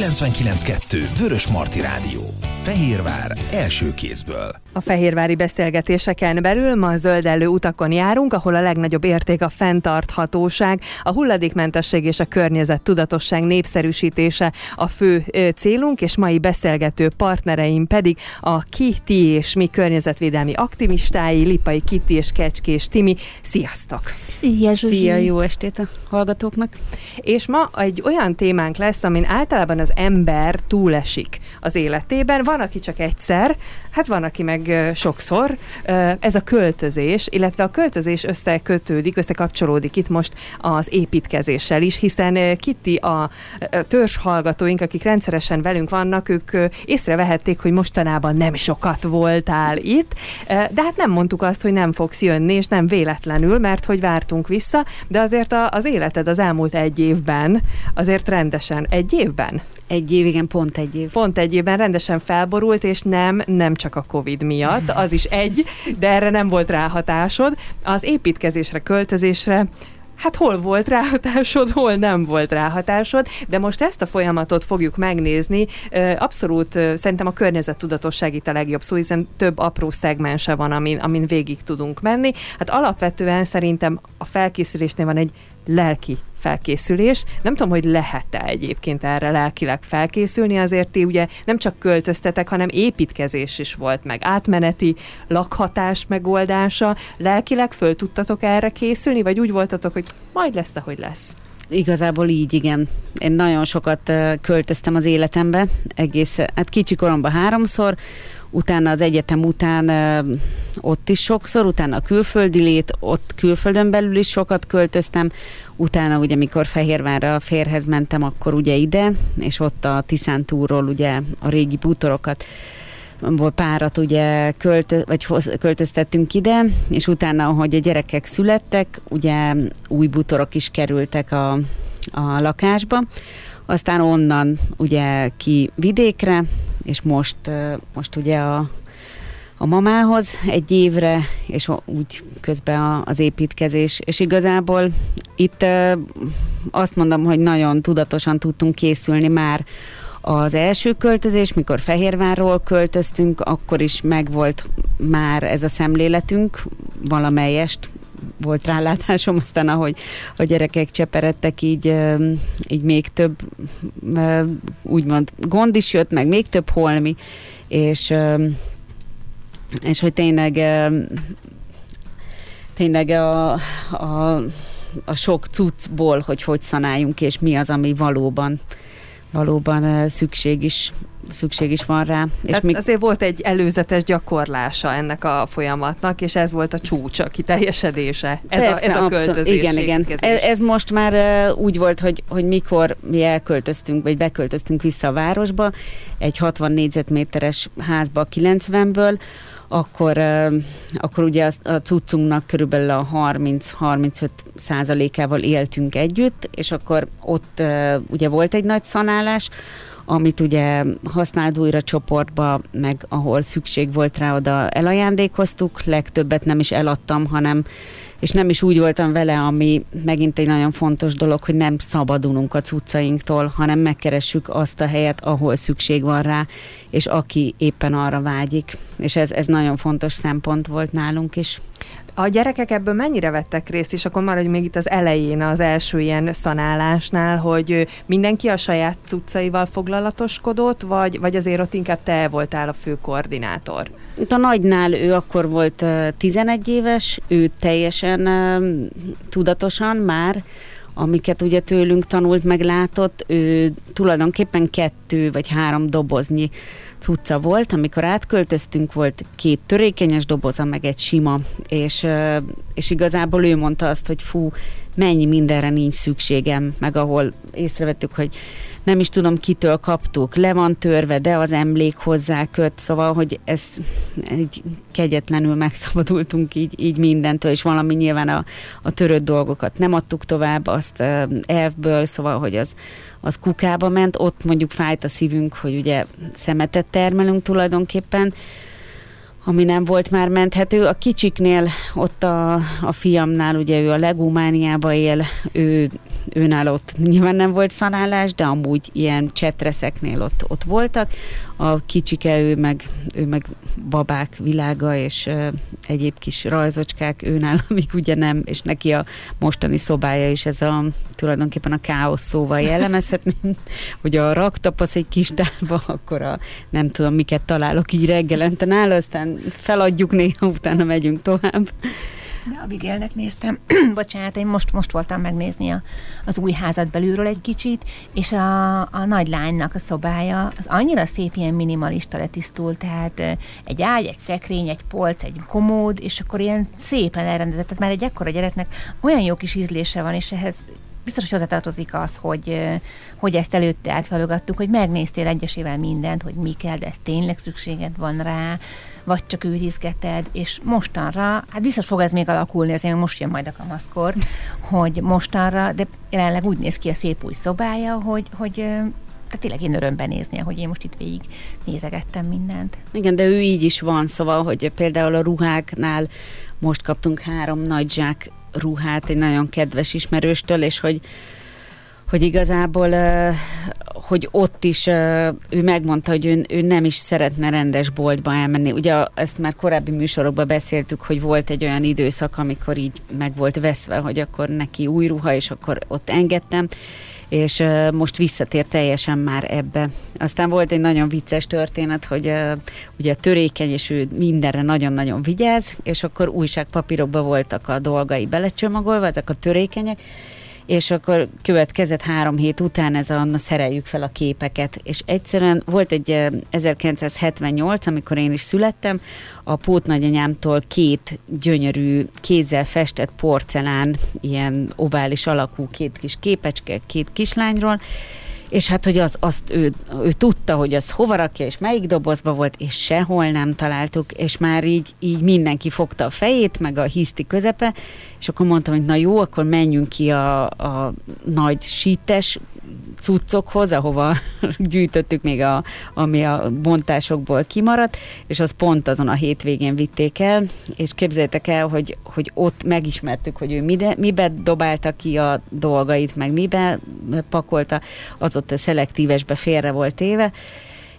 99.2 Vörösmarty Rádió. Fehérvár első kézből. A fehérvári beszélgetéseken belül ma zöldellő utakon járunk, ahol a legnagyobb érték a fenntarthatóság, a hulladékmentesség és a környezettudatosság népszerűsítése a fő célunk, és mai beszélgető partnereim pedig a Kitti és mi környezetvédelmi aktivistái, Lippai Kitti és Kecskés Timi. Sziasztok! Szia, Zsuzsi! Szia, jó estét a hallgatóknak! És ma egy olyan témánk lesz, amin általában az ember túlesik az életében. Van, aki csak egyszer, hát van, aki meg sokszor. Ez a költözés, illetve a költözés összekötődik, összekapcsolódik itt most az építkezéssel is, hiszen Kitti, a törzs hallgatóink, akik rendszeresen velünk vannak, ők észrevehették, hogy mostanában nem sokat voltál itt, de hát nem mondtuk azt, hogy nem fogsz jönni, és nem véletlenül, mert hogy vártunk vissza, de azért az életed az elmúlt egy évben, azért rendesen Egy év, igen, pont egy év. Pont egy évben rendesen felborult, és nem csak a Covid miatt, az is egy, de erre nem volt ráhatásod. Az építkezésre, költözésre, hát hol volt ráhatásod, hol nem volt ráhatásod, de most ezt a folyamatot fogjuk megnézni. Abszolút szerintem a környezettudatosság itt a legjobb szó, hiszen több apró szegmense van, amin végig tudunk menni. Hát alapvetően szerintem a felkészülésnél van egy lelki felkészülés. Nem tudom, hogy lehet-e egyébként erre lelkileg felkészülni, azért ti ugye nem csak költöztetek, hanem építkezés is volt, meg átmeneti lakhatás megoldása. Lelkileg föl tudtatok erre készülni, vagy úgy voltatok, hogy majd lesz, ahogy lesz? Igazából így, igen. Én nagyon sokat költöztem az életemben, egész, hát kicsi koromban 3-szor, utána az egyetem után ott is sokszor, utána a külföldi lét, ott külföldön belül is sokat költöztem, utána ugye mikor Fehérvárra a férhez mentem, akkor ugye ide, és ott a Tiszántúlról ugye a régi bútorokat, párat ugye költöztettünk ide, és utána, ahogy a gyerekek születtek, ugye új bútorok is kerültek a lakásba, aztán onnan ugye ki vidékre, és most ugye a mamához egy évre, és úgy közben az építkezés. És igazából itt azt mondom, hogy nagyon tudatosan tudtunk készülni már az első költözés, mikor Fehérvárról költöztünk, akkor is megvolt már ez a szemléletünk, valamelyest volt rálátásom, aztán ahogy a gyerekek cseperedtek, így még több úgymond gond is jött, meg még több holmi, és hogy tényleg a sok cuccból, hogy szanáljunk, és mi az, ami valóban szükség is van rá. És még... Azért volt egy előzetes gyakorlása ennek a folyamatnak, és ez volt a csúcs, a kiteljesedése. Ez a költözés. Igen. Ez most már úgy volt, hogy mikor mi elköltöztünk, vagy beköltöztünk vissza a városba, egy 60 négyzetméteres házba 90-ből, akkor ugye a cuccunknak körülbelül a 30-35%-ával éltünk együtt, és akkor ott ugye volt egy nagy szanálás, amit ugye használt újra csoportba, meg ahol szükség volt rá, oda elajándékoztuk, legtöbbet nem is eladtam, és nem is úgy voltam vele, ami megint egy nagyon fontos dolog, hogy nem szabadulunk a cuccainktól, hanem megkeressük azt a helyet, ahol szükség van rá, és aki éppen arra vágyik. És ez nagyon fontos szempont volt nálunk is. A gyerekek ebből mennyire vettek részt, és akkor maradj még itt az elején, az első ilyen szanálásnál, hogy mindenki a saját cuccaival foglalatoskodott, vagy azért ott inkább te voltál a fő koordinátor? A nagynál ő akkor volt 11 éves, ő teljesen tudatosan már, amiket ugye tőlünk tanult, meglátott, ő tulajdonképpen 2 vagy 3 doboznyi cucca volt, amikor átköltöztünk, volt 2 törékenyes doboza, meg egy sima, és igazából ő mondta azt, hogy fú, mennyi mindenre nincs szükségem, meg ahol észrevettük, hogy nem is tudom, kitől kaptuk, le van törve, de az emlék hozzá köt, szóval, hogy ezt így kegyetlenül megszabadultunk így mindentől, és valami nyilván a törött dolgokat nem adtuk tovább, azt elvből, szóval, hogy az kukába ment, ott mondjuk fájt a szívünk, hogy ugye szemetet termelünk tulajdonképpen, ami nem volt már menthető. A kicsiknél, ott a fiamnál, ugye ő a legumániába él, ő őnál ott nyilván nem volt szanálás, de amúgy ilyen csetreszeknél ott voltak. A kicsike, ő meg babák világa, és egyéb kis rajzocskák őnál, amik ugye nem, és neki a mostani szobája is ez a tulajdonképpen a káosz szóval jellemezhetni, hogy a raktapasz egy kis tárba, akkor a nem tudom miket találok így reggelente nála, aztán feladjuk néha, utána megyünk tovább. De Abigailnek néztem, bocsánat, én most voltam megnézni az új házat belülről egy kicsit, és a nagylánynak a szobája az annyira szép, ilyen minimalista letisztult, tehát egy ágy, egy szekrény, egy polc, egy komód, és akkor ilyen szépen elrendezett, tehát már egy ekkora gyereknek olyan jó kis ízlése van, és ehhez biztos, hogy hozzátartozik az, hogy ezt előtte átvalogattuk, hogy megnéztél egyesével mindent, hogy mi kell, de ez tényleg szükséged van rá, vagy csak őrizgeted, és mostanra, hát biztos fog ez még alakulni, azért most jön majd a kamaszkor, hogy mostanra, de jelenleg úgy néz ki a szép új szobája, hogy tehát tényleg én örömben nézni, hogy én most itt végig nézegettem mindent. Igen, de ő így is van, szóval, hogy például a ruháknál most kaptunk 3 nagy zsák ruhát egy nagyon kedves ismerőstől, és hogy igazából, hogy ott is ő megmondta, hogy ő nem is szeretne rendes boltba elmenni. Ugye ezt már korábbi műsorokban beszéltük, hogy volt egy olyan időszak, amikor így meg volt veszve, hogy akkor neki új ruha, és akkor ott engedtem, és most visszatér teljesen már ebbe. Aztán volt egy nagyon vicces történet, hogy ugye törékeny, és ő mindenre nagyon-nagyon vigyáz, és akkor újságpapírokba voltak a dolgai belecsomagolva, ezek a törékenyek, és akkor következett 3 hét után ez a szereljük fel a képeket, és egyszerűen volt egy 1978, amikor én is születtem, a pótnagyanyámtól 2 gyönyörű, kézzel festett porcelán, ilyen ovális alakú 2 kis képecske, 2 kislányról, és hát, hogy azt ő tudta, hogy az hova rakja, és melyik dobozba volt, és sehol nem találtuk, és már így mindenki fogta a fejét, meg a hiszti közepe, és akkor mondtam, hogy na jó, akkor menjünk ki a nagy sítes cuccokhoz, ahova gyűjtöttük még, ami a bontásokból kimaradt, és az pont azon a hétvégén vitték el, és képzeljétek el, hogy ott megismertük, hogy ő mibe dobálta ki a dolgait, meg mibe pakolta, az ott a szelektívesbe félre volt téve,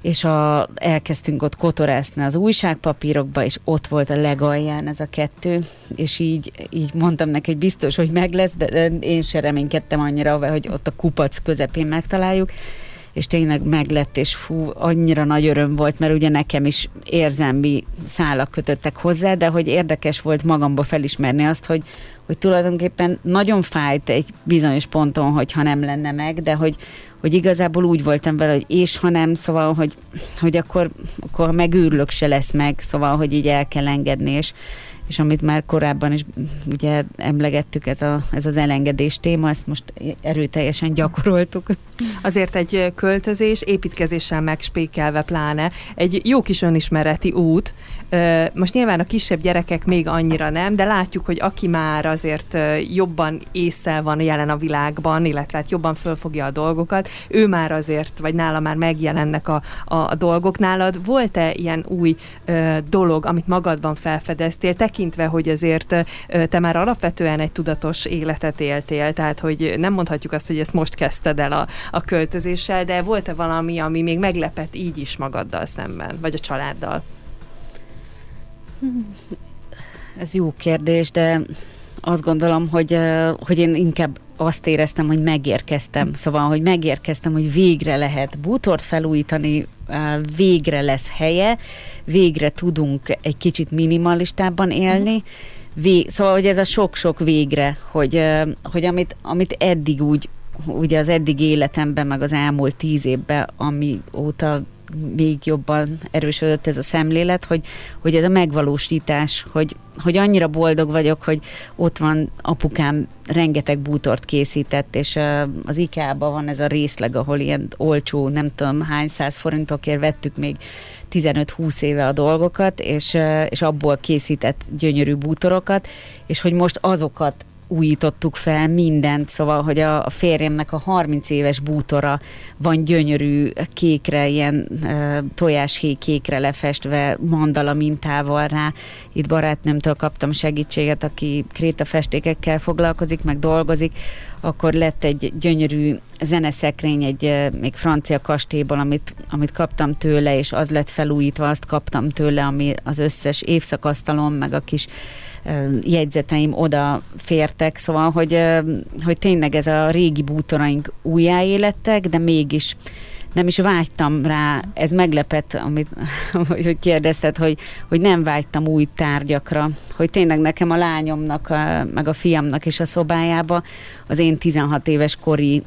és elkezdtünk ott kotorászni az újságpapírokba, és ott volt a legalján ez a 2, és így mondtam neki, hogy biztos, hogy meg lesz, de én se reménykedtem annyira, hogy ott a kupac közepén megtaláljuk, és tényleg meglett, és fú, annyira nagy öröm volt, mert ugye nekem is érzelmi szálak kötöttek hozzá, de hogy érdekes volt magamba felismerni azt, hogy tulajdonképpen nagyon fájt egy bizonyos ponton, hogyha nem lenne meg, de hogy igazából úgy voltam vele, hogy és ha nem, szóval, hogy akkor megőrülök se lesz meg, szóval, hogy így el kell engedni, és amit már korábban is ugye emlegettük, ez az elengedés téma, ezt most erőteljesen gyakoroltuk. Azért egy költözés építkezéssel megspékelve pláne egy jó kis önismereti út. Most nyilván a kisebb gyerekek még annyira nem, de látjuk, hogy aki már azért jobban ésszel van jelen a világban, illetve hát jobban fölfogja a dolgokat, ő már azért, vagy nála már megjelennek a dolgok. Nálad volt-e ilyen új dolog, amit magadban felfedeztél, tekintve, hogy azért te már alapvetően egy tudatos életet éltél, tehát hogy nem mondhatjuk azt, hogy ezt most kezdted el a költözéssel, de volt-e valami, ami még meglepett így is magaddal szemben, vagy a családdal? Ez jó kérdés, de azt gondolom, hogy én inkább azt éreztem, hogy megérkeztem. Szóval, hogy megérkeztem, hogy végre lehet bútort felújítani, végre lesz helye, végre tudunk egy kicsit minimalistábban élni. Szóval, hogy ez a sok-sok végre, hogy amit eddig úgy, ugye az eddig életemben, meg az elmúlt 10 évben, amióta még jobban erősödött ez a szemlélet, hogy ez a megvalósítás, hogy annyira boldog vagyok, hogy ott van apukám, rengeteg bútort készített, és az IKEA-ban van ez a részleg, ahol ilyen olcsó, nem tudom hány 100 forintokért vettük még 15-20 éve a dolgokat, és abból készített gyönyörű bútorokat, és hogy most azokat újítottuk fel mindent, szóval, hogy a férjemnek a 30 éves bútora van gyönyörű kékre, ilyen tojáshéj kékre lefestve, mandala mintával rá. Itt barátnőmtől kaptam segítséget, aki krétafestékekkel foglalkozik, meg dolgozik. Akkor lett egy gyönyörű zeneszekrény, egy még francia kastélyból, amit kaptam tőle, és az lett felújítva, azt kaptam tőle, ami az összes évszakasztalom, meg a kis jegyzeteim oda fértek, szóval, hogy tényleg ez a régi bútoraink újjáélettek, de mégis nem is vágytam rá, ez meglepett, amit hogy kérdezted, hogy nem vágytam új tárgyakra, hogy tényleg nekem a lányomnak, meg a fiamnak is a szobájába az én 16 éves kori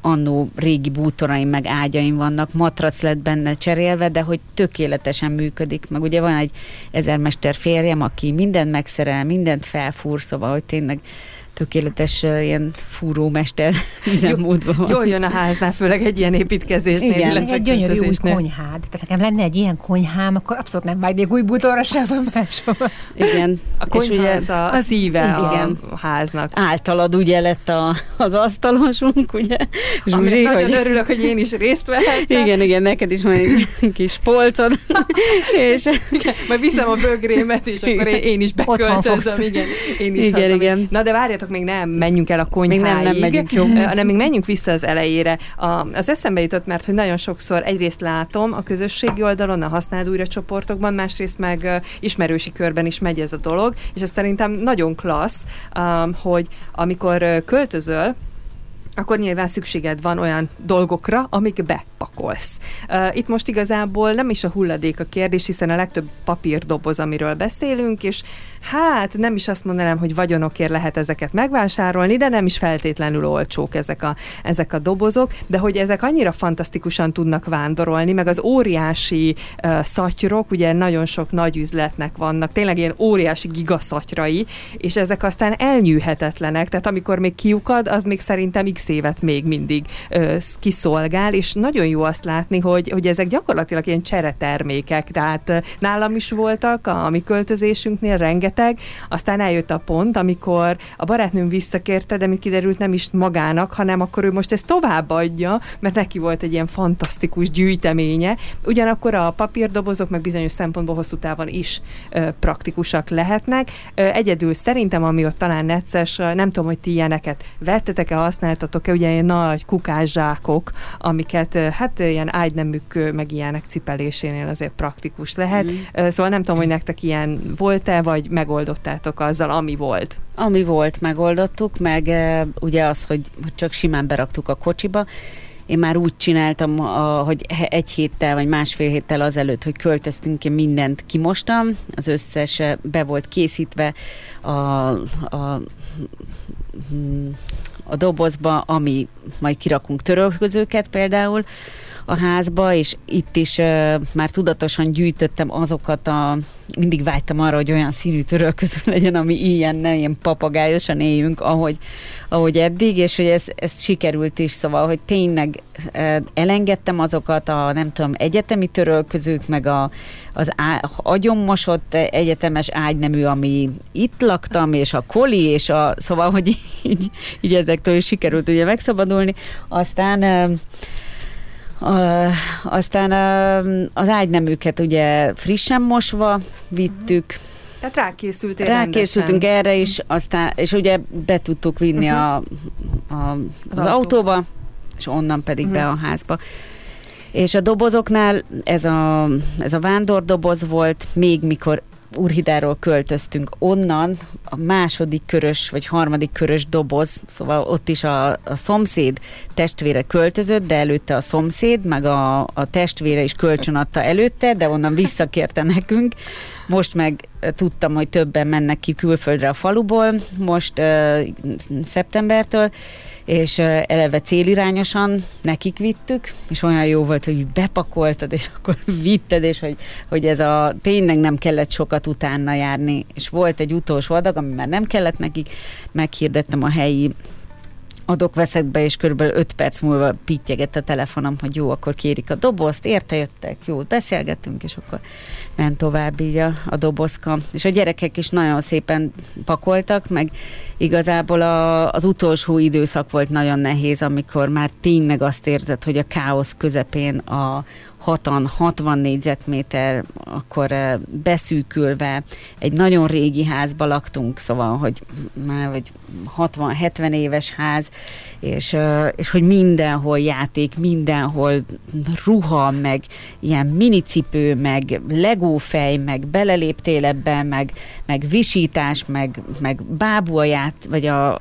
annó régi bútoraim meg ágyaim vannak, matrac lett benne cserélve, de hogy tökéletesen működik, meg ugye van egy ezermester férjem, aki mindent megszerel, mindent felfúr, szóval, hogy tényleg tökéletes ilyen fúrómester üzemmódban van. Jól jön a háznál, főleg egy ilyen építkezésnél. Igen, egy gyönyörű új konyhád. Tehát nekem lenne egy ilyen konyhám, akkor abszolút nem vágynék új bútorra sem, van máshova. Igen. A konyha és ugye, az a szíve a háznak. Általad ugye lett az asztalosunk, ugye? Zsuzsi, nagyon örülök, hogy én is részt vehettem. Igen, neked is van egy kis polcod. És majd viszem a bögrémet, és akkor én is beköltözöm. Igen. Na de várjatok, még nem menjünk el a konyháig. Még nem megyünk, jó. Hanem még menjünk vissza az elejére. Az eszembe jutott, mert hogy nagyon sokszor egyrészt látom a közösségi oldalon, a használd újra csoportokban, másrészt meg ismerősi körben is megy ez a dolog, és ez szerintem nagyon klassz, hogy amikor költözöl, akkor nyilván szükséged van olyan dolgokra, amik bepakolsz. Itt most igazából nem is a hulladék a kérdés, hiszen a legtöbb papírdoboz, amiről beszélünk, és hát nem is azt mondanám, hogy vagyonokért lehet ezeket megvásárolni, de nem is feltétlenül olcsók ezek a dobozok, de hogy ezek annyira fantasztikusan tudnak vándorolni, meg az óriási szatyrok, ugye nagyon sok nagy üzletnek vannak, tényleg ilyen óriási gigaszatyrai, és ezek aztán elnyűhetetlenek, tehát amikor még kiukad, az még szerintem x évet még mindig kiszolgál, és nagyon jó azt látni, hogy ezek gyakorlatilag ilyen cseretermékek, tehát nálam is voltak a mi költözésünknél rengeteg, aztán eljött a pont, amikor a barátnőm visszakérte, de mi kiderült, nem is magának, hanem akkor ő most ezt továbbadja, mert neki volt egy ilyen fantasztikus gyűjteménye. Ugyanakkor a papírdobozok meg bizonyos szempontból hosszú távon is praktikusak lehetnek. Egyedül szerintem, ami ott talán necces, nem tudom, hogy ti ilyeneket vettetek-e, használtatok-e, ugye ilyen nagy kukászsákok, amiket hát ilyen ágyneműk meg ilyenek cipelésénél azért praktikus lehet. Szóval nem tudom, hogy nektek ilyen volt-e, vagy megoldottátok azzal, ami volt? Ami volt, megoldottuk, meg ugye az, hogy csak simán beraktuk a kocsiba. Én már úgy csináltam, hogy egy héttel vagy másfél héttel azelőtt, hogy költöztünk, én mindent kimostam, az összes be volt készítve a dobozba, ami majd kirakunk törölközőket például a házba, és itt is már tudatosan gyűjtöttem azokat mindig vágytam arra, hogy olyan színű törölköző legyen, ami ilyen, nem ilyen papagájosan éljünk, ahogy eddig, és hogy ez sikerült is, szóval, hogy tényleg elengedtem azokat a, nem tudom, egyetemi törölközők, meg az agyonmosott egyetemes ágynemű, ami itt laktam, és a koli, és szóval, hogy így ezektől is sikerült ugye megszabadulni. Aztán az ágyneműket ugye frissen mosva vittük. Tehát rákészültünk erre is, aztán, és ugye be tudtuk vinni az autóba, és onnan pedig be a házba. És a dobozoknál ez a vándordoboz volt, még mikor Úrhidáról költöztünk, onnan a második körös, vagy harmadik körös doboz, szóval ott is a szomszéd testvére költözött, de előtte a szomszéd, meg a testvére is kölcsön adta előtte, de onnan visszakérte nekünk. Most meg tudtam, hogy többen mennek ki külföldre a faluból, most szeptembertől, és eleve célirányosan nekik vittük, és olyan jó volt, hogy bepakoltad, és akkor vitted, és hogy ez tényleg nem kellett sokat utána járni, és volt egy utolsó adag, ami már nem kellett nekik, meghirdettem a helyi adok-veszek be, és körülbelül 5 perc múlva pittyegett a telefonom, hogy jó, akkor kérik a dobozt, érte jöttek, jó, beszélgettünk, és akkor ment tovább így a dobozka. És a gyerekek is nagyon szépen pakoltak, meg igazából az utolsó időszak volt nagyon nehéz, amikor már tényleg azt érzed, hogy a káosz közepén a 60 négyzetméter, akkor beszűkülve, egy nagyon régi házba laktunk, szóval, hogy már vagy 60-70 éves ház, és hogy mindenhol játék, mindenhol ruha, meg ilyen minicipő, meg legófej, meg beleléptél ebbe, meg visítás, meg bábúaját, vagy a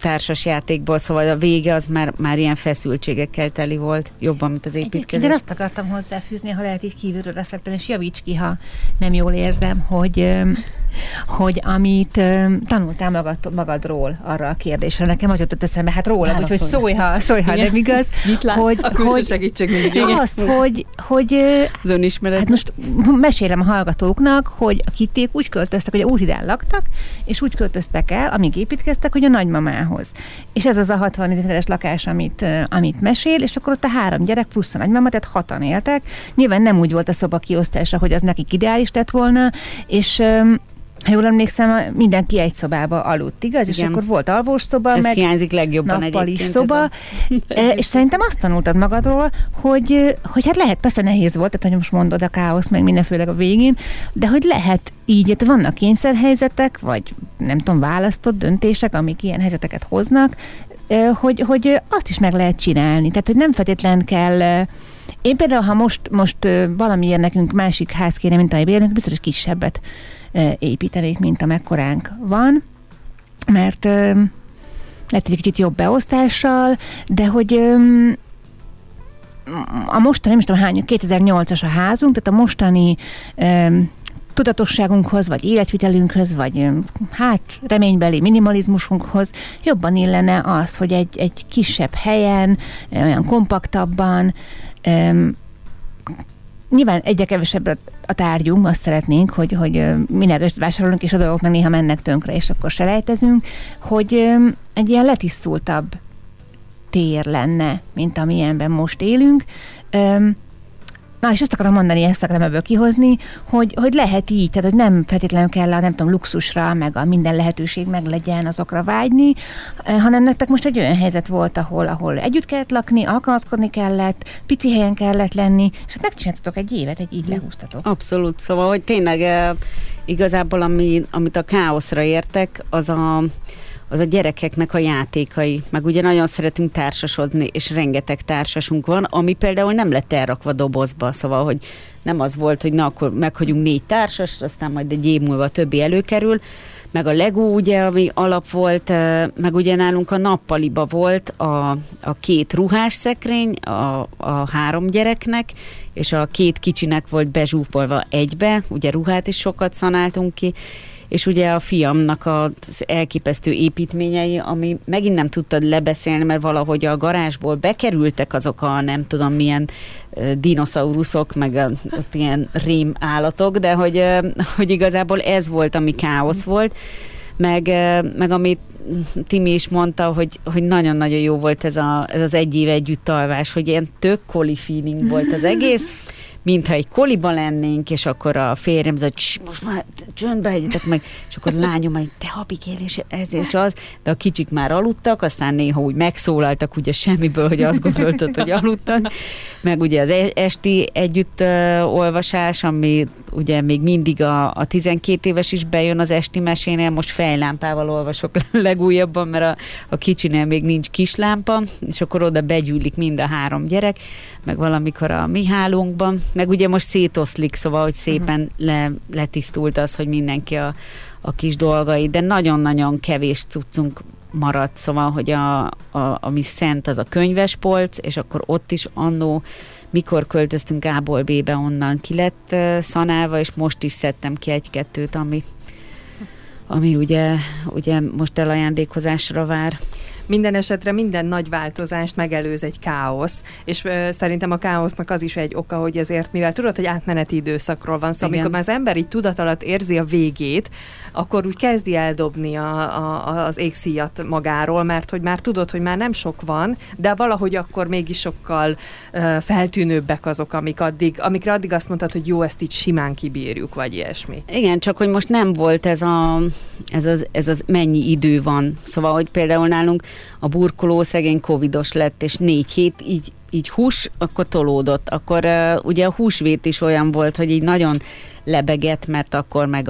társas játékból, szóval a vége az már ilyen feszültségekkel teli volt, jobban, mint az építkezés. Én azt akartam hozzáfűzni, ha lehet így kívülről reflektálni, és javíts ki, ha nem jól érzem, hogy amit tanultál magadról arra a kérdésre. Nekem az jutott eszembe, hát rólam, úgyhogy szólj, ha nem igaz. Mit látsz? Hogy, a külső segítség mindig. Azt, hogy az önismeret. Hát most mesélem a hallgatóknak, hogy a Kitték úgy költöztek, hogy a Úthidán laktak, és úgy költöztek el, amíg építkeztek, hogy a nagymamához. És ez az a 60 éves lakás, amit mesél, és akkor ott a 3 gyerek plusz a nagymama, tehát 6-an éltek. Nyilván nem úgy volt a szoba kiosztása, hogy az nekik ideális lett volna, és ha jól emlékszem, mindenki egy szobába aludt, igaz? Igen. És akkor volt alvós szoba, ez meg hiányzik legjobban nappali szoba. És szerintem azt tanultad magadról, hogy hát lehet, persze nehéz volt, tehát hogy most mondod a káosz, meg minden, főleg a végén, de hogy lehet így, hát vannak kényszerhelyzetek, vagy nem tudom, választott döntések, amik ilyen helyzeteket hoznak, hogy azt is meg lehet csinálni. Tehát, hogy nem feltétlen kell. Én például, ha most valamilyen nekünk másik ház kéne, mint amiben élünk, biztos kisebbet építenék, mint amekkoránk van, mert lehet egy kicsit jobb beosztással, de hogy a mostani, nem is tudom hány, 2008-as a házunk, tehát a mostani tudatosságunkhoz, vagy életvitelünkhöz, vagy reménybeli minimalizmusunkhoz jobban illene az, hogy egy kisebb helyen, olyan kompaktabban, nyilván egyre kevesebb a tárgyunk, azt szeretnénk, hogy mindenre vásárolunk, és a dolgok meg néha mennek tönkre, és akkor selejtezünk, hogy egy ilyen letisztultabb tér lenne, mint amilyenben most élünk. Na, és azt akarom mondani, ezt akarom ebből kihozni, hogy lehet így, tehát hogy nem feltétlenül kell a, nem tudom, luxusra, meg a minden lehetőség meg legyen, azokra vágyni, hanem nektek most egy olyan helyzet volt, ahol együtt kellett lakni, alkalmazkodni kellett, pici helyen kellett lenni, és hát megcsináltatok egy évet, így lehúztatok. Abszolút, szóval, hogy tényleg igazából, amit a káoszra értek, az a gyerekeknek a játékai, meg ugye nagyon szeretünk társasodni, és rengeteg társasunk van, ami például nem lett elrakva dobozba, szóval, hogy nem az volt, hogy na, akkor meghagyunk 4 társast, aztán majd egy év múlva a többi előkerül, meg a Lego ugye, ami alap volt, meg ugye nálunk a nappaliba volt a 2 ruhás szekrény, a 3 gyereknek, és a 2 kicsinek volt bezsúfolva egybe, ugye ruhát is sokat szanáltunk ki, és ugye a fiamnak az elképesztő építményei, ami megint nem tudtad lebeszélni, mert valahogy a garázsból bekerültek azok a nem tudom milyen dinoszauruszok, meg ott ilyen rém állatok, de hogy igazából ez volt, ami káosz volt, meg amit Timi is mondta, hogy nagyon-nagyon jó volt ez az egy év együtt alvás, hogy ilyen tök koli feeling volt az egész, mintha egy koliba lennénk, és akkor a férjem az, hogy most már csöndbe hegyetek meg, és akkor lányom, hogy te habikél, és ez és az, de a kicsik már aludtak, aztán néha úgy megszólaltak ugye semmiből, hogy azt gondoltad, hogy aludtak, meg ugye az esti együtt olvasás, ami ugye még mindig a 12 éves is bejön az esti mesénél, most fejlámpával olvasok legújabban, mert a kicsinél még nincs kislámpa, és akkor oda begyűlik mind a 3 gyerek, meg valamikor a mi hálónkban, meg ugye most szétoszlik, szóval, hogy szépen letisztult az, hogy mindenki a kis dolgai, de nagyon-nagyon kevés cuccunk maradt, szóval, hogy ami szent, az a könyvespolc, és akkor ott is annó, mikor költöztünk A-ból B-be, onnan ki lett szanálva, és most is szedtem ki 1-2-t, ami ugye most elajándékozásra vár. Minden esetre minden nagy változást megelőz egy káosz, és szerintem a káosznak az is egy oka, hogy ezért, mivel tudod, hogy átmeneti időszakról van szó, szóval amikor már az ember így tudat alatt érzi a végét, akkor úgy kezdi eldobni az égszíjat magáról, mert hogy már tudod, hogy már nem sok van, de valahogy akkor mégis sokkal feltűnőbbek azok, amikre addig azt mondtad, hogy jó, ezt így simán kibírjuk, vagy ilyesmi. Igen, csak hogy most nem volt ez az mennyi idő van. Szóval, hogy például nálunk a burkoló szegény covidos lett, és 4 hét így hús, akkor tolódott. Akkor ugye a húsvét is olyan volt, hogy így nagyon lebegett, mert akkor meg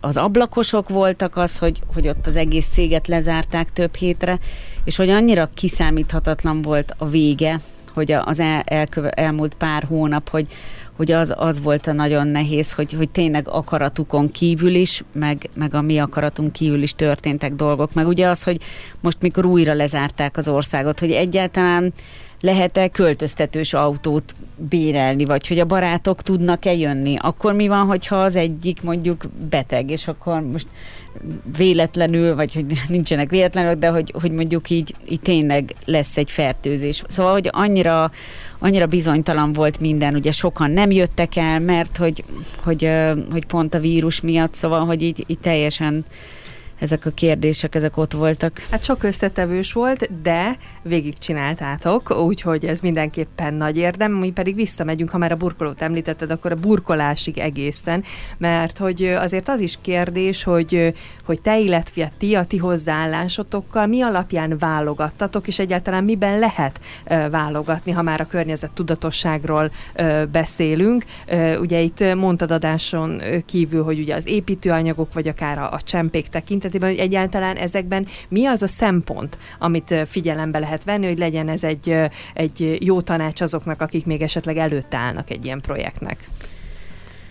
az ablakosok voltak az, hogy ott az egész céget lezárták több hétre, és hogy annyira kiszámíthatatlan volt a vége, hogy az elmúlt pár hónap, hogy az volt a nagyon nehéz, hogy tényleg akaratukon kívül is, meg a mi akaratunk kívül is történtek dolgok. Meg ugye az, hogy most mikor újra lezárták az országot, hogy egyáltalán lehet-e költöztetős autót bérelni, vagy hogy a barátok tudnak-e jönni. Akkor mi van, hogyha az egyik mondjuk beteg, és akkor most véletlenül, vagy hogy nincsenek véletlenül, de hogy mondjuk így tényleg lesz egy fertőzés. Szóval, hogy annyira bizonytalan volt minden, ugye sokan nem jöttek el, mert hogy pont a vírus miatt, szóval, hogy így teljesen ezek a kérdések, ezek ott voltak. Hát sok összetevős volt, de végigcsináltátok, úgyhogy ez mindenképpen nagy érdem, mi pedig visszamegyünk, ha már a burkolót említetted, akkor a burkolásig egészen, mert hogy azért az is kérdés, hogy te, illetve ti a ti hozzáállásotokkal mi alapján válogattatok, és egyáltalán miben lehet válogatni, ha már a környezet tudatosságról beszélünk. Ugye itt mondtad adáson kívül, hogy ugye az építőanyagok, vagy akár a csempék tekintetében, hogy egyáltalán ezekben mi az a szempont, amit figyelembe lehet venni, hogy legyen ez egy jó tanács azoknak, akik még esetleg előtt állnak egy ilyen projektnek?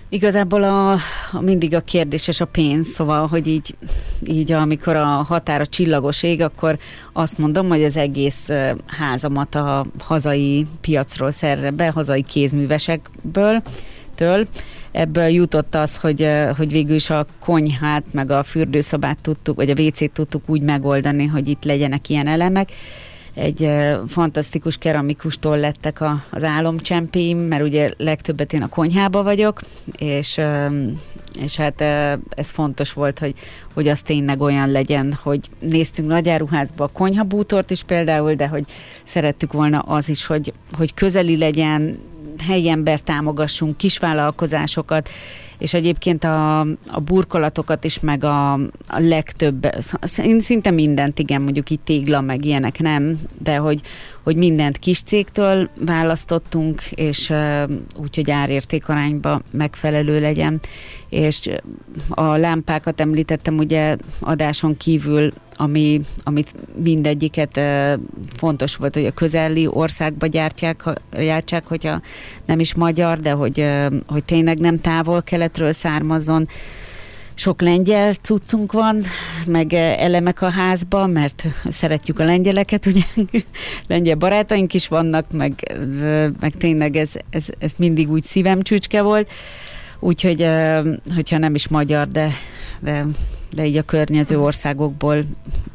Igazából mindig a kérdés és a pénz, szóval, hogy így amikor a határa csillagos ég, akkor azt mondom, hogy az egész házamat a hazai piacról szerzem be, hazai kézművesekből, ebből jutott az, hogy végül is a konyhát, meg a fürdőszobát tudtuk, vagy a WC-t tudtuk úgy megoldani, hogy itt legyenek ilyen elemek. Egy fantasztikus keramikustól lettek az álomcsempéim, mert ugye legtöbbet én a konyhába vagyok, és hát ez fontos volt, hogy az tényleg olyan legyen, hogy néztünk nagyáruházba a konyhabútort is például, de hogy szerettük volna az is, hogy közeli legyen, helyi ember támogassunk, kisvállalkozásokat, és egyébként a burkolatokat is, meg a legtöbb, szinte mindent, igen, mondjuk itt tégla, meg ilyenek nem, de hogy mindent kis cégtől választottunk, és úgy, hogy árértékarányba megfelelő legyen. És a lámpákat említettem ugye adáson kívül, amit mindegyiket fontos volt, hogy a közeli országba gyártsák, hogyha nem is magyar, de hogy tényleg nem távol keletről származzon. Sok lengyel cuccunk van, meg elemek a házba, mert szeretjük a lengyeleket, ugye lengyel barátaink is vannak, meg tényleg ez mindig úgy szívem csücske volt. Úgyhogy, hogyha nem is magyar, de így a környező országokból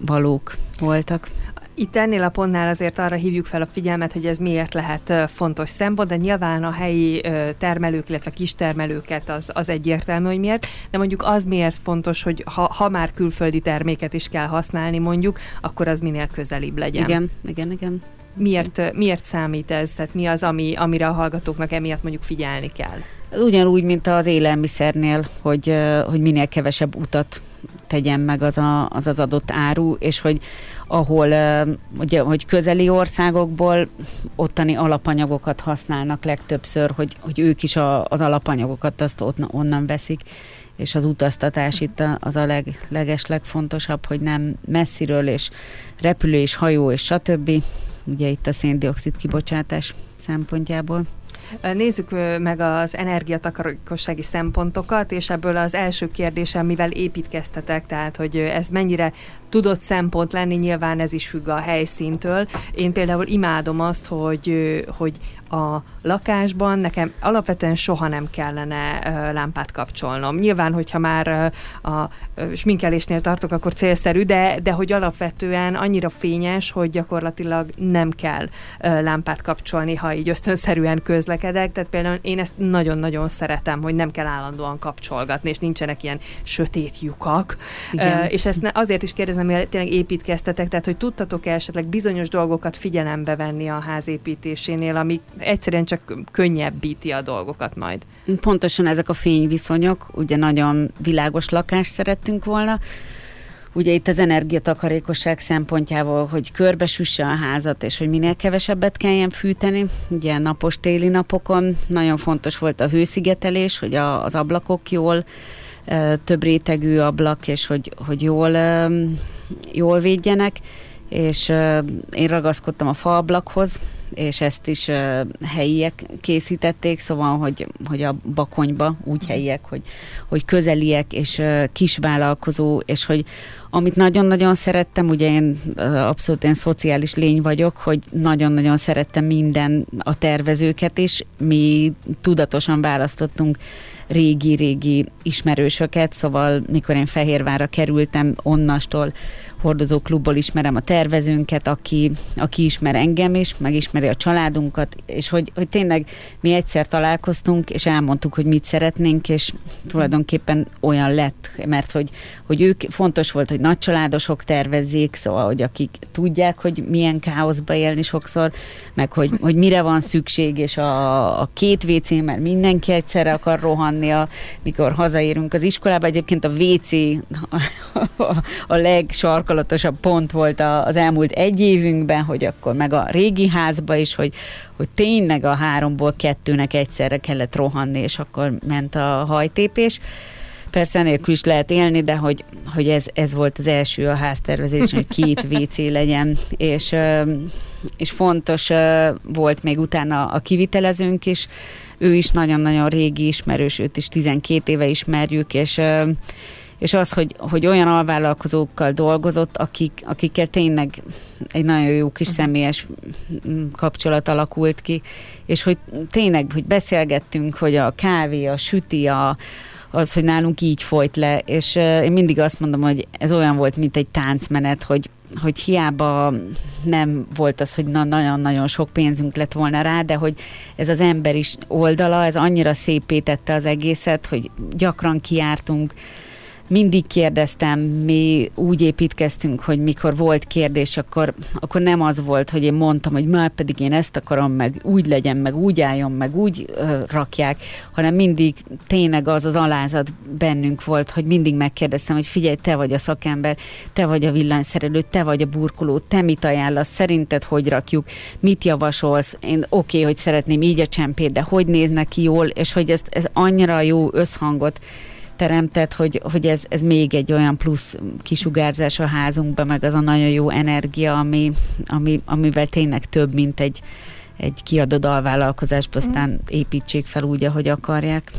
valók voltak. Itt ennél a pontnál azért arra hívjuk fel a figyelmet, hogy ez miért lehet fontos szempont, de nyilván a helyi termelők, illetve kistermelőket az egyértelmű, hogy miért, de mondjuk az miért fontos, hogy ha már külföldi terméket is kell használni mondjuk, akkor az minél közelibb legyen. Igen. Miért számít ez? Tehát mi az, amire a hallgatóknak emiatt mondjuk figyelni kell? Ugyanúgy, mint az élelmiszernél, hogy minél kevesebb utat tegyen meg az adott áru, és hogy ahol ugye, hogy közeli országokból ottani alapanyagokat használnak legtöbbször, hogy ők is az alapanyagokat azt onnan veszik, és az utaztatás itt az a legfontosabb, hogy nem messziről, és repülő, és hajó, és stb. Ugye itt a szén-dioxid kibocsátás szempontjából. Nézzük meg az energiatakarékossági szempontokat, és ebből az első kérdésem, mivel építkeztetek, tehát hogy ez mennyire tudott szempont lenni, nyilván ez is függ a helyszíntől. Én például imádom azt, hogy a lakásban nekem alapvetően soha nem kellene lámpát kapcsolnom. Nyilván, hogyha már a sminkelésnél tartok, akkor célszerű, de hogy alapvetően annyira fényes, hogy gyakorlatilag nem kell lámpát kapcsolni, ha így ösztönszerűen közlekedek. Tehát például én ezt nagyon-nagyon szeretem, hogy nem kell állandóan kapcsolgatni, és nincsenek ilyen sötét lyukak. És ezt azért is kérdezem, hogy tényleg építkeztetek, tehát hogy tudtatok-e esetleg bizonyos dolgokat figyelembe venni a ház építésénél, amik egyszerűen csak könnyebbíti a dolgokat majd. Pontosan ezek a fényviszonyok, ugye nagyon világos lakást szerettünk volna. Ugye itt az energiatakarékosság szempontjából, hogy körbesüsse a házat, és hogy minél kevesebbet kelljen fűteni. Ugye napos téli napokon nagyon fontos volt a hőszigetelés, hogy az ablakok jól, több rétegű ablak, és hogy jól védjenek. És én ragaszkodtam a faablakhoz, és ezt is helyiek készítették, szóval, hogy a Bakonyba úgy helyiek, hogy közeliek, és kisvállalkozó, és hogy amit nagyon-nagyon szerettem, ugye én abszolút én szociális lény vagyok, hogy nagyon-nagyon szerettem minden a tervezőket, és mi tudatosan választottunk régi-régi ismerősöket, szóval mikor én Fehérvárra kerültem, onnastól hordozóklubból ismerem a tervezőnket, aki ismer engem is, megismeri a családunkat, és hogy tényleg mi egyszer találkoztunk, és elmondtuk, hogy mit szeretnénk, és tulajdonképpen olyan lett, mert hogy ők fontos volt, hogy nagycsaládosok tervezzék, szóval, hogy akik tudják, hogy milyen káoszba élni sokszor, meg hogy mire van szükség, és a két WC-n, mert mindenki egyszerre akar rohanni, mikor hazaérünk az iskolába. Egyébként a WC a legsarkalatosabb pont volt az elmúlt egy évünkben, hogy akkor meg a régi házba is, hogy tényleg a 3-ból 2-nek egyszerre kellett rohanni, és akkor ment a hajtépés. Persze nélkül is lehet élni, de hogy ez volt az első a háztervezésen, hogy 2 WC legyen, és fontos volt még utána a kivitelezőnk is, ő is nagyon-nagyon régi ismerős, őt is 12 éve ismerjük, és az, hogy olyan alvállalkozókkal dolgozott, akikkel tényleg egy nagyon jó kis személyes kapcsolat alakult ki, és hogy tényleg, hogy beszélgettünk, hogy a kávé, a süti, az, hogy nálunk így folyt le, és én mindig azt mondom, hogy ez olyan volt, mint egy táncmenet, hogy hiába nem volt az, hogy nagyon-nagyon sok pénzünk lett volna rá, de hogy ez az emberi oldala, ez annyira szépé tette az egészet, hogy gyakran kijártunk, mindig kérdeztem, mi úgy építkeztünk, hogy mikor volt kérdés, akkor nem az volt, hogy én mondtam, hogy már pedig én ezt akarom, meg úgy legyen, meg úgy álljon, meg úgy rakják, hanem mindig tényleg az alázat bennünk volt, hogy mindig megkérdeztem, hogy figyelj, te vagy a szakember, te vagy a villanyszerelő, te vagy a burkoló, te mit ajánlasz, szerinted hogy rakjuk, mit javasolsz, én oké, hogy szeretném így a csempét, de hogy néznek ki jól, és hogy ez annyira jó összhangot teremtett, hogy ez még egy olyan plusz kisugárzás a házunkba, meg az a nagyon jó energia, amivel tényleg több, mint egy kiadott alvállalkozásba, aztán építsék fel úgy, ahogy akarják.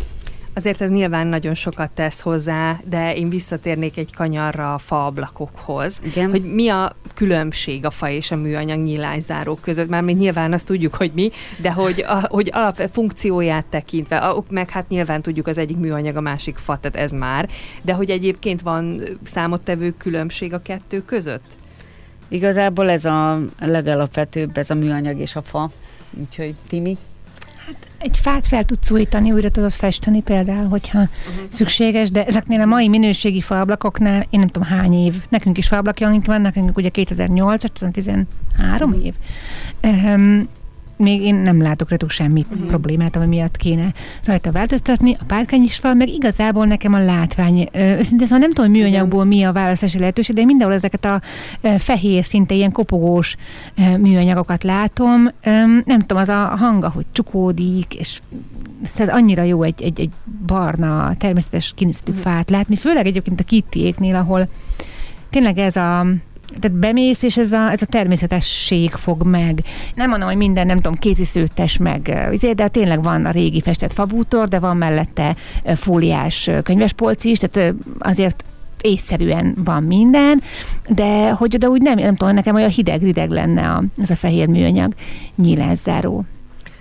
Azért ez nyilván nagyon sokat tesz hozzá, de én visszatérnék egy kanyarra a faablakokhoz. Igen. Hogy mi a különbség a fa és a műanyag nyílászárók között? Mármint nyilván azt tudjuk, hogy mi, de hogy alapfunkcióját tekintve, meg hát nyilván tudjuk, az egyik műanyag, a másik fa, tehát ez már, de hogy egyébként van számottevő különbség a kettő között? Igazából ez a legalapvetőbb, ez a műanyag és a fa. Úgyhogy Timi? Egy fát fel tudsz újítani, újra tudod festeni például, hogyha szükséges, de ezeknél a mai minőségi faablakoknál én nem tudom hány év, nekünk is faablakjaink van, nekünk ugye 2008-as, 13 év. Még én nem látok rajtuk semmi problémát, ami miatt kéne rajta változtatni. A párkány is van, meg igazából nekem a látvány. Őszintén szóval nem tudom, műanyagból mi a választási lehetőség, de én mindenhol ezeket a fehér, szinte ilyen kopogós műanyagokat látom. Nem tudom, az a hanga, hogy csukódik, és tehát annyira jó egy barna, természetes kinézetű fát látni, főleg egyébként a Kittiéknél, ahol tényleg ez a... Tehát bemész, és ez a természetesség fog meg. Nem mondom, hogy minden, nem tudom, kéziszőttes meg, de tényleg van a régi festett fabútor, de van mellette fóliás könyvespolci is, tehát azért észszerűen van minden, de hogy oda úgy nem tudom, nekem olyan hideg-rideg lenne ez a fehér műanyag nyílászáró.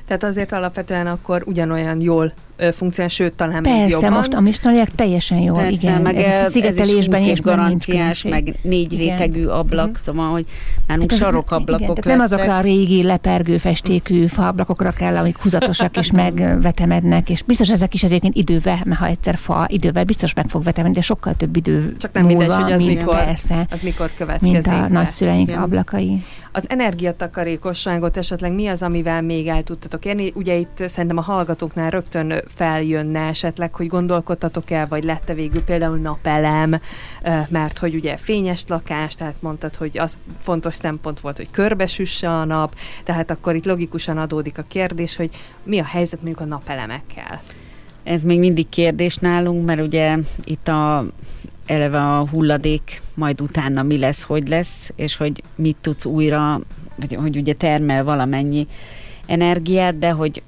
Tehát azért alapvetően akkor ugyanolyan jól funkcionál, sőt, talán persze, még jobban. Persze, most a mistaliák teljesen jól, persze, igen. Meg ez szigetelésben is garanciás, meg 4 rétegű ablak, szóval, hogy nálunk hát sarokablakok lettek. Tehát nem azokra a régi lepergő festékű faablakokra kell, amik húzatosak és megvetemednek, és biztos ezek is egyébként idővel, mert ha egyszer fa, idővel biztos meg fog vetemedni, de sokkal több idő. Csak nem múlva, mindegy, hogy az mikor következik. Mint a nagyszüleink ablakai. Az energiatakarékosságot esetleg mi az, amivel még el tudtatok érni? Ugye itt szerintem a hallgatóknál rögtön feljönne esetleg, hogy gondolkodtatok el, vagy lett-e végül például napelem, mert hogy ugye fényes lakás, tehát mondtad, hogy az fontos szempont volt, hogy körbesüsse a nap, tehát akkor itt logikusan adódik a kérdés, hogy mi a helyzet mondjuk a napelemekkel? Ez még mindig kérdés nálunk, mert ugye itt eleve a hulladék, majd utána mi lesz, hogy lesz, és hogy mit tudsz újra, hogy ugye termel valamennyi energiát, de hogy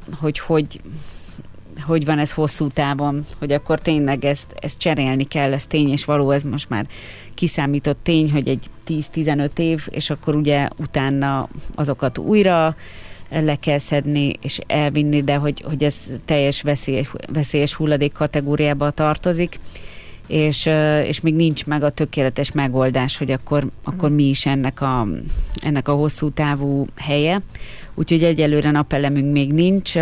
van ez hosszú távon, hogy akkor tényleg ezt cserélni kell, ez tény és való, ez most már kiszámított tény, hogy egy 10-15 év, és akkor ugye utána azokat újra le kell szedni és elvinni, de hogy ez teljes veszélyes hulladék kategóriába tartozik, és még nincs meg a tökéletes megoldás, hogy akkor mi is ennek a hosszú távú helye. Úgyhogy egyelőre napelemünk még nincs.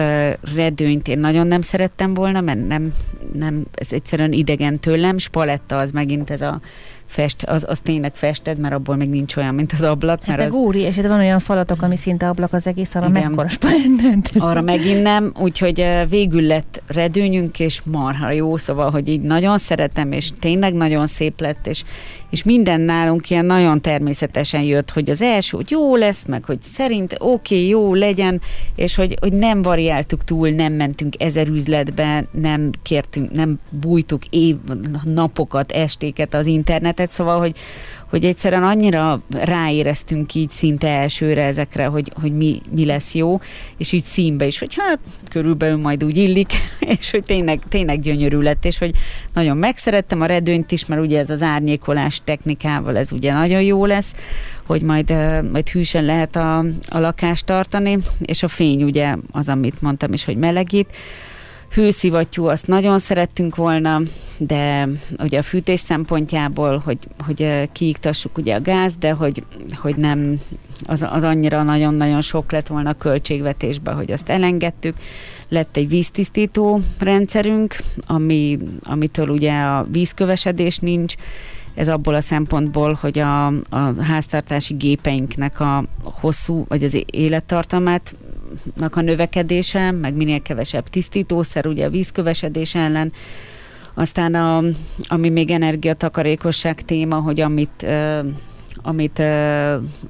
Redőnyt én nagyon nem szerettem volna, mert nem, ez egyszerűen idegen tőlem. Spaletta az megint ez a az tényleg fested, mert abból még nincs olyan, mint az ablak. Hát meg óriás, de van olyan falatok, ami szinte ablak az egész, arra mekkora spalettát. Arra megint nem, úgyhogy végül lett redőnyünk, és marha jó, szóval, hogy így nagyon szeretem, és tényleg nagyon szép lett, és minden nálunk ilyen nagyon természetesen jött, hogy az első, hogy jó lesz, meg hogy szerint oké, jó legyen, és hogy nem variáltuk túl, nem mentünk 1000 üzletbe, nem kértünk, nem bújtuk napokat, estéket az internetet, szóval, hogy egyszerűen annyira ráéreztünk így szinte elsőre ezekre, hogy mi lesz jó, és így színbe is, hogy hát körülbelül majd úgy illik, és hogy tényleg gyönyörű lett, és hogy nagyon megszerettem a redőnyt is, mert ugye ez az árnyékolás technikával ez ugye nagyon jó lesz, hogy majd hűsen lehet a lakást tartani, és a fény ugye az, amit mondtam is, hogy melegít. Hőszivattyú, azt nagyon szerettünk volna, de ugye a fűtés szempontjából, hogy kiiktassuk ugye a gáz, de hogy nem, az annyira nagyon-nagyon sok lett volna a költségvetésben, hogy azt elengedtük. Lett egy víztisztító rendszerünk, amitől ugye a vízkövesedés nincs. Ez abból a szempontból, hogy a háztartási gépeinknek a hosszú, vagy az élettartamát a növekedése, meg minél kevesebb tisztítószer, ugye a vízkövesedés ellen. Aztán ami még energiatakarékosság téma, hogy amit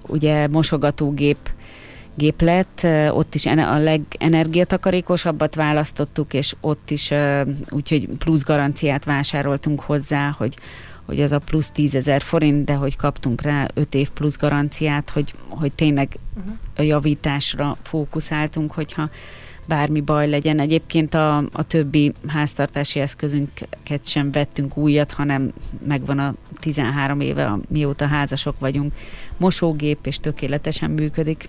ugye mosogatógép lett, ott is a legenergiatakarékosabbat választottuk, és ott is úgyhogy plusz garanciát vásároltunk hozzá, hogy az a plusz 10 000 forint, de hogy kaptunk rá 5 év plusz garanciát, hogy tényleg a javításra fókuszáltunk, hogyha bármi baj legyen. Egyébként a többi háztartási eszközünket sem vettünk újat, hanem megvan a 13 éve, mióta házasok vagyunk, mosógép, és tökéletesen működik.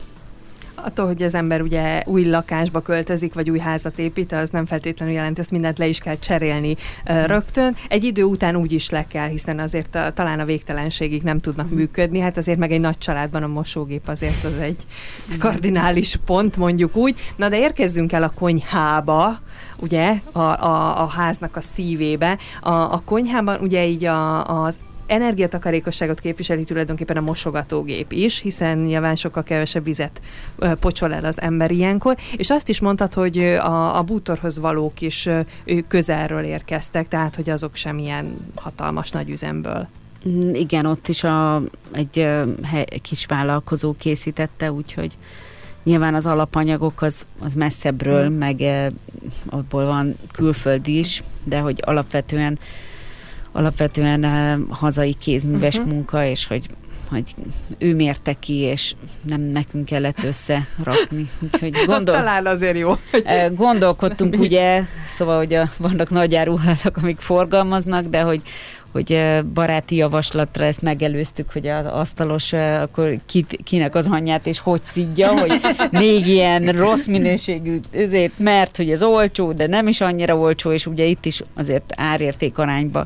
Attól, hogy az ember ugye új lakásba költözik, vagy új házat épít, az nem feltétlenül jelent, ezt mindent le is kell cserélni rögtön. Egy idő után úgy is le kell, hiszen azért talán a végtelenségig nem tudnak működni, hát azért meg egy nagy családban a mosógép azért az egy kardinális pont, mondjuk úgy. Na de érkezzünk el a konyhába, ugye, a háznak a szívébe. A konyhában ugye így az energiatakarékosságot képviseli tulajdonképpen a mosogatógép is, hiszen nyilván sokkal kevesebb vizet pocsol el az ember ilyenkor, és azt is mondtad, hogy a bútorhoz valók is közelről érkeztek, tehát hogy azok sem ilyen hatalmas nagy üzemből. Igen, ott is egy kis vállalkozó készítette, úgyhogy nyilván az alapanyagok az messzebbről, meg abból van külföldi is, de hogy alapvetően hazai kézműves munka, és hogy ő mérte ki, és nem nekünk kellett összerakni. Úgyhogy azt talán azért jó. Gondolkodtunk ugye, szóval, hogy vannak nagy áruházak, amik forgalmaznak, de hogy hogy baráti javaslatra ezt megelőztük, hogy az asztalos akkor kinek az anyját és hogy szidja, hogy még ilyen rossz minőségű, ezért, mert hogy ez olcsó, de nem is annyira olcsó, és ugye itt is azért árérték arányba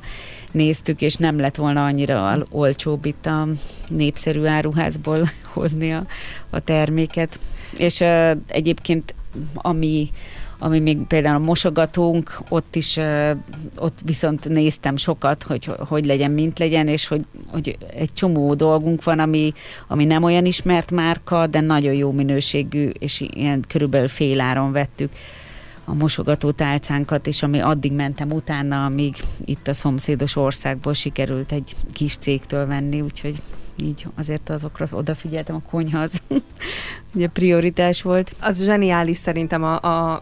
néztük, és nem lett volna annyira olcsóbb itt a népszerű áruházból hozni a terméket. És egyébként ami még például a mosogatónk, ott viszont néztem sokat, hogy legyen, mint legyen, és hogy egy csomó dolgunk van, ami nem olyan ismert márka, de nagyon jó minőségű, és ilyen körülbelül fél áron vettük a mosogató tálcánkat, és ami addig mentem utána, amíg itt a szomszédos országból sikerült egy kis cégtől venni, úgyhogy így azért azokra odafigyeltem, a konyha az ugye prioritás volt. Az zseniális szerintem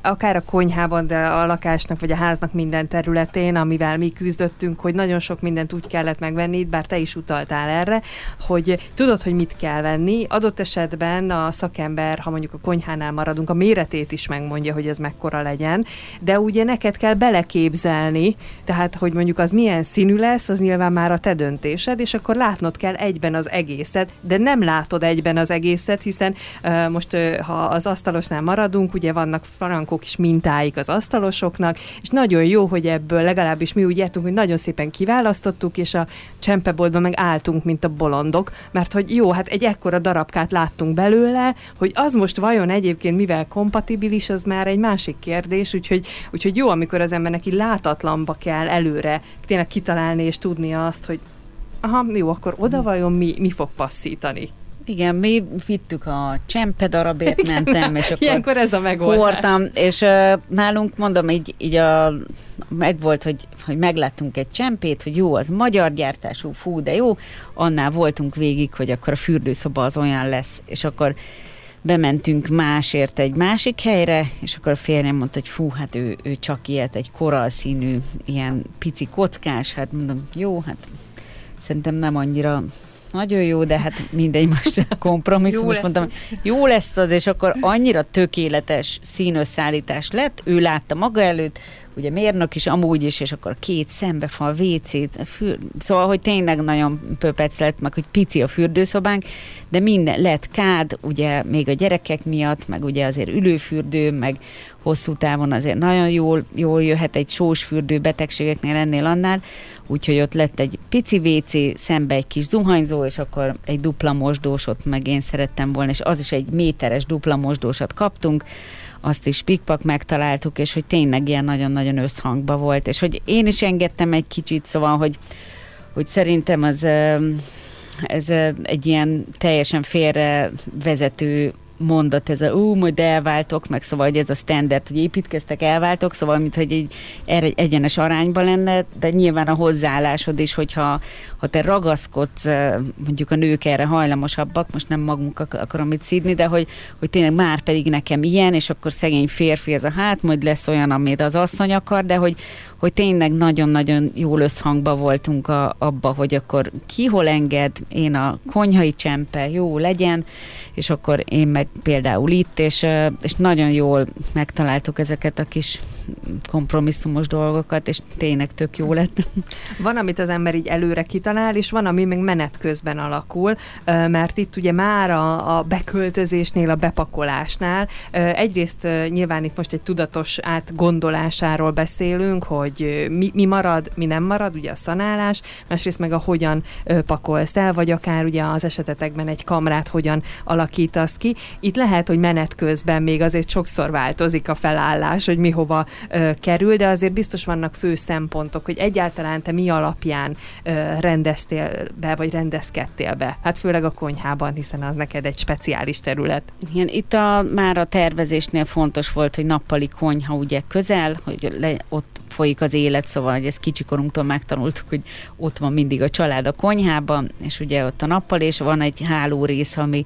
akár a konyhában, de a lakásnak vagy a háznak minden területén, amivel mi küzdöttünk, hogy nagyon sok mindent úgy kellett megvenni, bár te is utaltál erre, hogy tudod, hogy mit kell venni. Adott esetben a szakember, ha mondjuk a konyhánál maradunk, a méretét is megmondja, hogy ez mekkora legyen, de ugye neked kell beleképzelni, tehát hogy mondjuk az milyen színű lesz, az nyilván már a te döntésed, és akkor látnod kell egyben az egészet, de nem látod egyben az egészet, hiszen most, ha az asztalosnál maradunk, ugye vannak frankok is mintáik az asztalosoknak, és nagyon jó, hogy ebből legalábbis mi úgy jártunk, hogy nagyon szépen kiválasztottuk, és a csempeboltban meg álltunk, mint a bolondok, mert hogy jó, hát egy ekkora darabkát láttunk belőle, hogy az most vajon egyébként mivel kompatibilis, az már egy másik kérdés, úgyhogy jó, amikor az embernek így látatlanba kell előre tényleg kitalálni, és tudnia azt, hogy aha, jó, akkor oda vajon mi fog passzítani? Igen, mi vittük a csempedarabért, mentem, és akkor ilyenkor ez a megoldás. Hordtam, és nálunk, mondom, így megvolt, hogy megláttunk egy csempét, hogy jó, az magyar gyártású, fú, de jó, annál voltunk végig, hogy akkor a fürdőszoba az olyan lesz, és akkor bementünk másért egy másik helyre, és akkor a férjem mondta, hogy fú, hát ő csak ilyet, egy koralszínű, ilyen pici kockás, hát mondom, jó, hát szerintem nem annyira nagyon jó, de hát mindegy, most kompromisszum, mondtam, jó lesz az, és akkor annyira tökéletes színösszállítás lett, ő látta maga előtt, ugye mérnök is amúgy is, és akkor két szembefal a WC-t, szóval, hogy tényleg nagyon pöpec lett, meg hogy pici a fürdőszobánk, de minden lett kád, ugye még a gyerekek miatt, meg ugye azért ülőfürdő, meg hosszú távon azért nagyon jól jöhet egy sós fürdő betegségeknél, ennél annál, úgyhogy ott lett egy pici WC, szembe egy kis zuhanyzó, és akkor egy dupla mosdósot meg én szerettem volna, és az is egy méteres dupla mosdósat kaptunk, azt is pikpak megtaláltuk, és hogy tényleg ilyen nagyon-nagyon összhangba volt, és hogy én is engedtem egy kicsit, szóval, hogy szerintem ez egy ilyen teljesen félrevezető mondat, ez a majd elváltok, meg szóval, hogy ez a standard, hogy építkeztek, elváltok, szóval, mint hogy egy egyenes arányba lenne, de nyilván a hozzáállásod is, hogyha te ragaszkodsz, mondjuk a nők erre hajlamosabbak, most nem magunk akarom itt szídni, de hogy tényleg már pedig nekem ilyen, és akkor szegény férfi ez a hát, majd lesz olyan, amit az asszony akar, de hogy tényleg nagyon-nagyon jól összhangba voltunk abba, hogy akkor ki hol enged, én a konyhai csempe, jó legyen, és akkor én meg például itt, és nagyon jól megtaláltuk ezeket a kis kompromisszumos dolgokat, és tényleg tök jó lett. Van, amit az ember így előre kitalál, és van, ami még menet közben alakul, mert itt ugye már a beköltözésnél, a bepakolásnál egyrészt nyilván itt most egy tudatos átgondolásáról beszélünk, hogy mi marad, mi nem marad, ugye a szanálás, másrészt meg a hogyan pakolsz el, vagy akár ugye az esetetekben egy kamrát hogyan alakítasz ki. Itt lehet, hogy menet közben még azért sokszor változik a felállás, hogy mi hova kerül, de azért biztos vannak fő szempontok, hogy egyáltalán te mi alapján rendeztél be, vagy rendezkedtél be. Hát főleg a konyhában, hiszen az neked egy speciális terület. Igen, itt már a tervezésnél fontos volt, hogy nappali konyha ugye közel, hogy ott folyik az élet, szóval, hogy ezt kicsikorunktól megtanultuk, hogy ott van mindig a család a konyhában, és ugye ott a nappal, és van egy hálórész, ami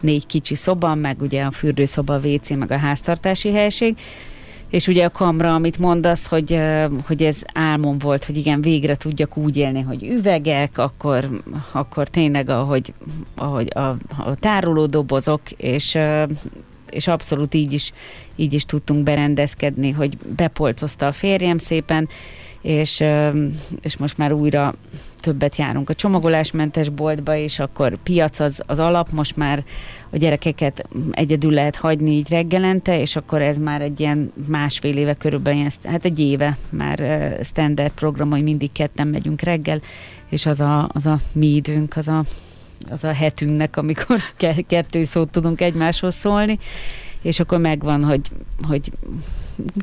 4 kicsi szoba, meg ugye a fürdőszoba, a WC, meg a háztartási helység, és ugye a kamra, amit mondasz, hogy ez álmom volt, hogy igen, végre tudjak úgy élni, hogy üvegek, akkor tényleg, ahogy a tárolódobozok, és abszolút így is tudtunk berendezkedni, hogy bepolcozta a férjem szépen, és most már újra többet járunk a csomagolásmentes boltba, és akkor piac az alap, most már a gyerekeket egyedül lehet hagyni így reggelente, és akkor ez már egy ilyen másfél éve körülbelül, egy éve már standard program, hogy mindig ketten megyünk reggel, és az a mi időnk, az a hetünknek, amikor kettő szót tudunk egymáshoz szólni, és akkor megvan, hogy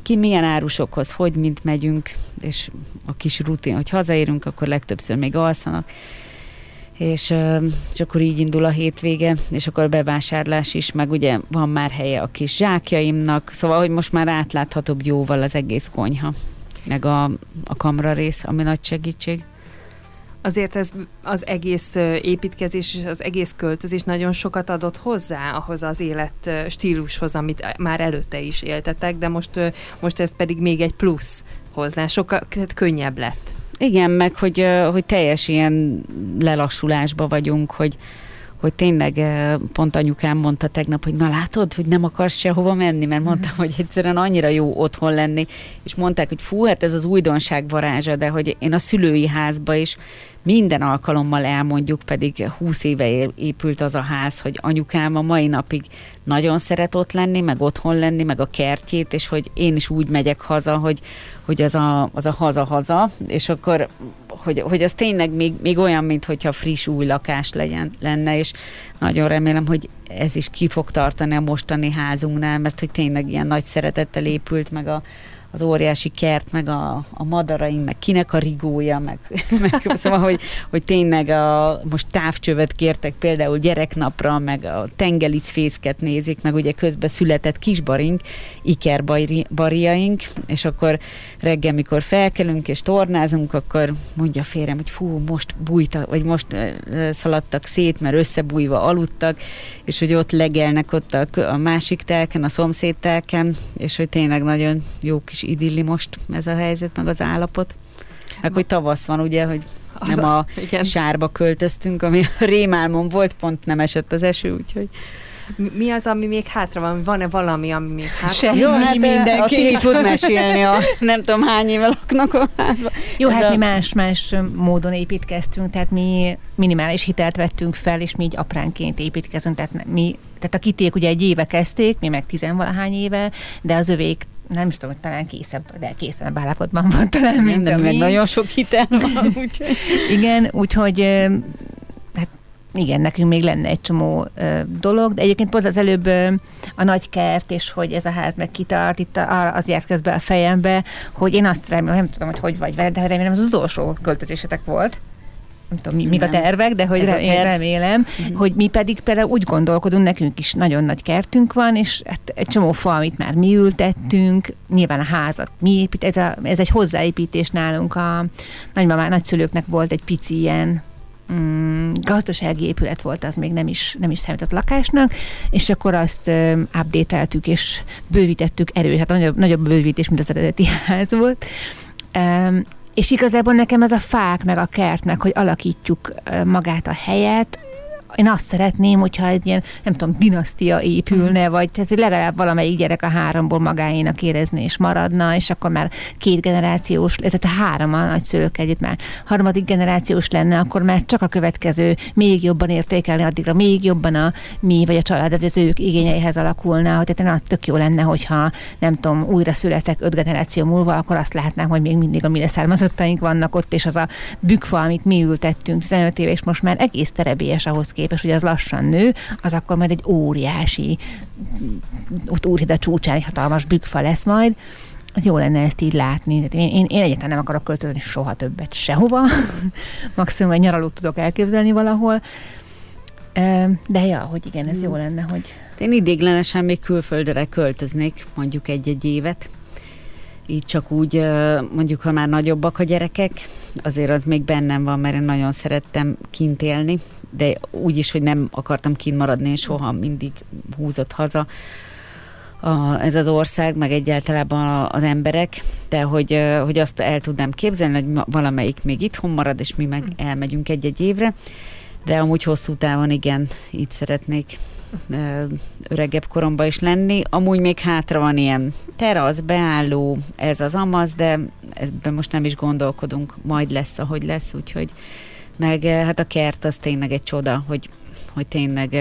ki milyen árusokhoz, hogy mint megyünk, és a kis rutin, hogy hazaérünk, akkor legtöbbször még alszanak, és akkor így indul a hétvége, és akkor a bevásárlás is, meg ugye van már helye a kis zsákjaimnak, szóval, hogy most már átláthatóbb jóval az egész konyha, meg a kamra rész, ami nagy segítség. Azért ez az egész építkezés és az egész költözés nagyon sokat adott hozzá ahhoz az élet stílushoz, amit már előtte is éltetek, de most ez pedig még egy plusz hozzá, sokkal könnyebb lett. Igen, meg hogy teljes ilyen lelassulásba vagyunk, hogy tényleg pont anyukám mondta tegnap, hogy na látod, hogy nem akarsz sehova menni, mert mondtam, hogy egyszerűen annyira jó otthon lenni, és mondták, hogy fú, hát ez az újdonság varázsa, de hogy én a szülői házba is minden alkalommal elmondjuk, pedig 20 éve épült az a ház, hogy anyukám a mai napig nagyon szeret ott lenni, meg otthon lenni, meg a kertjét, és hogy én is úgy megyek haza, hogy az a haza-haza, és akkor, hogy az tényleg még olyan, mintha friss új lakás lenne, és nagyon remélem, hogy ez is ki fog tartani a mostani házunknál, mert hogy tényleg ilyen nagy szeretettel épült, meg az óriási kert, meg a madaraink, meg kinek a rigója, meg szóval, hogy tényleg most távcsövet kértek például gyereknapra, meg a tengelicfészket nézik, meg ugye közben született kisbarink, ikerbariaink, és akkor reggel, mikor felkelünk és tornázunk, akkor mondja a férjem, hogy fú, most bújtak, vagy most szaladtak szét, mert összebújva aludtak, és hogy ott legelnek ott a másik telken, a szomszéd telken, és hogy tényleg nagyon jó kis idilli most ez a helyzet, meg az állapot. Meg hogy tavasz van, ugye, hogy nem igen. Sárba költöztünk, ami a rémálmom volt, pont nem esett az eső, úgyhogy... Mi az, ami még hátra van? Van-e valami, ami még hátra semmi, van? Semmi, hát mindenki. A Timi tud mesélni a nem tudom hány éve laknak a házban. Jó, hát mi más-más módon építkeztünk, tehát mi minimális hitelt vettünk fel, és mi így apránként építkezünk, tehát a Kitték ugye egy éve kezdték, mi meg 10-valahány éve, de az övék nem is tudom, hogy talán készenebb állapotban van talán, mint a meg nagyon sok hitel van. Úgyhogy. Igen, úgyhogy hát igen, nekünk még lenne egy csomó dolog, de egyébként pont az előbb a nagy kert, és hogy ez a ház meg kitart, itt az járt közben a fejembe, hogy én azt remélem, nem tudom, hogy vagy veled, de remélem, ez az utolsó költözésetek volt. Nem tudom, mik a tervek, de hogy én remélem, hogy mi pedig például úgy gondolkodunk, nekünk is nagyon nagy kertünk van, és hát egy csomó fa, amit már mi ültettünk, nyilván a házat mi építettünk, ez egy hozzáépítés nálunk, a nagyszülőknek volt egy pici ilyen gazdasági épület volt, az még nem is számított lakásnak, és akkor azt update-eltük és bővítettük erőt, hát nagyobb bővítés, mint az eredeti ház volt. És igazából nekem ez a fák, meg a kertnek, hogy alakítjuk magát a helyet, én azt szeretném, hogyha egy ilyen, nem tudom, dinasztia épülne, vagy tehát, hogy legalább valamelyik gyerek a háromból magáénak érezné és maradna, és akkor már két generációs, tehát a három a nagyszülők együtt már harmadik generációs lenne, akkor már csak a következő még jobban értékelni, addigra még jobban a mi, vagy a család, az ők igényeihez alakulna, hogy tehát az tök jó lenne, hogyha nem tudom, újra születek 5 generáció múlva, akkor azt látnám, hogy még mindig a mi leszármazottaink vannak ott, és az a bükkfa, amit mi ültettünk 15 éve, és most már egész terebélyes ahhoz képes, hogy az lassan nő, az akkor majd egy óriási, ott Úrhida csúcsán egy hatalmas bükkfa lesz majd. Hát jó lenne ezt így látni. Én egyáltalán nem akarok költözni soha többet sehova. Maximum egy nyaralót tudok elképzelni valahol. De ja, hogy igen, ez jó lenne, hogy... Én idéglenesen még külföldre költöznék, mondjuk egy-egy évet. Így csak úgy, mondjuk, ha már nagyobbak a gyerekek, azért az még bennem van, mert én nagyon szerettem kint élni, de úgy is, hogy nem akartam kint maradni, és soha mindig húzott haza ez az ország, meg egyáltalában az emberek, de hogy azt el tudnám képzelni, hogy valamelyik még itthon marad, és mi meg elmegyünk egy-egy évre. de amúgy hosszú távon igen, itt szeretnék öregebb koromban is lenni. Amúgy még hátra van ilyen terasz, beálló, ez az amaz, de ebben most nem is gondolkodunk, majd lesz, ahogy lesz, úgyhogy meg hát a kert az tényleg egy csoda, hogy tényleg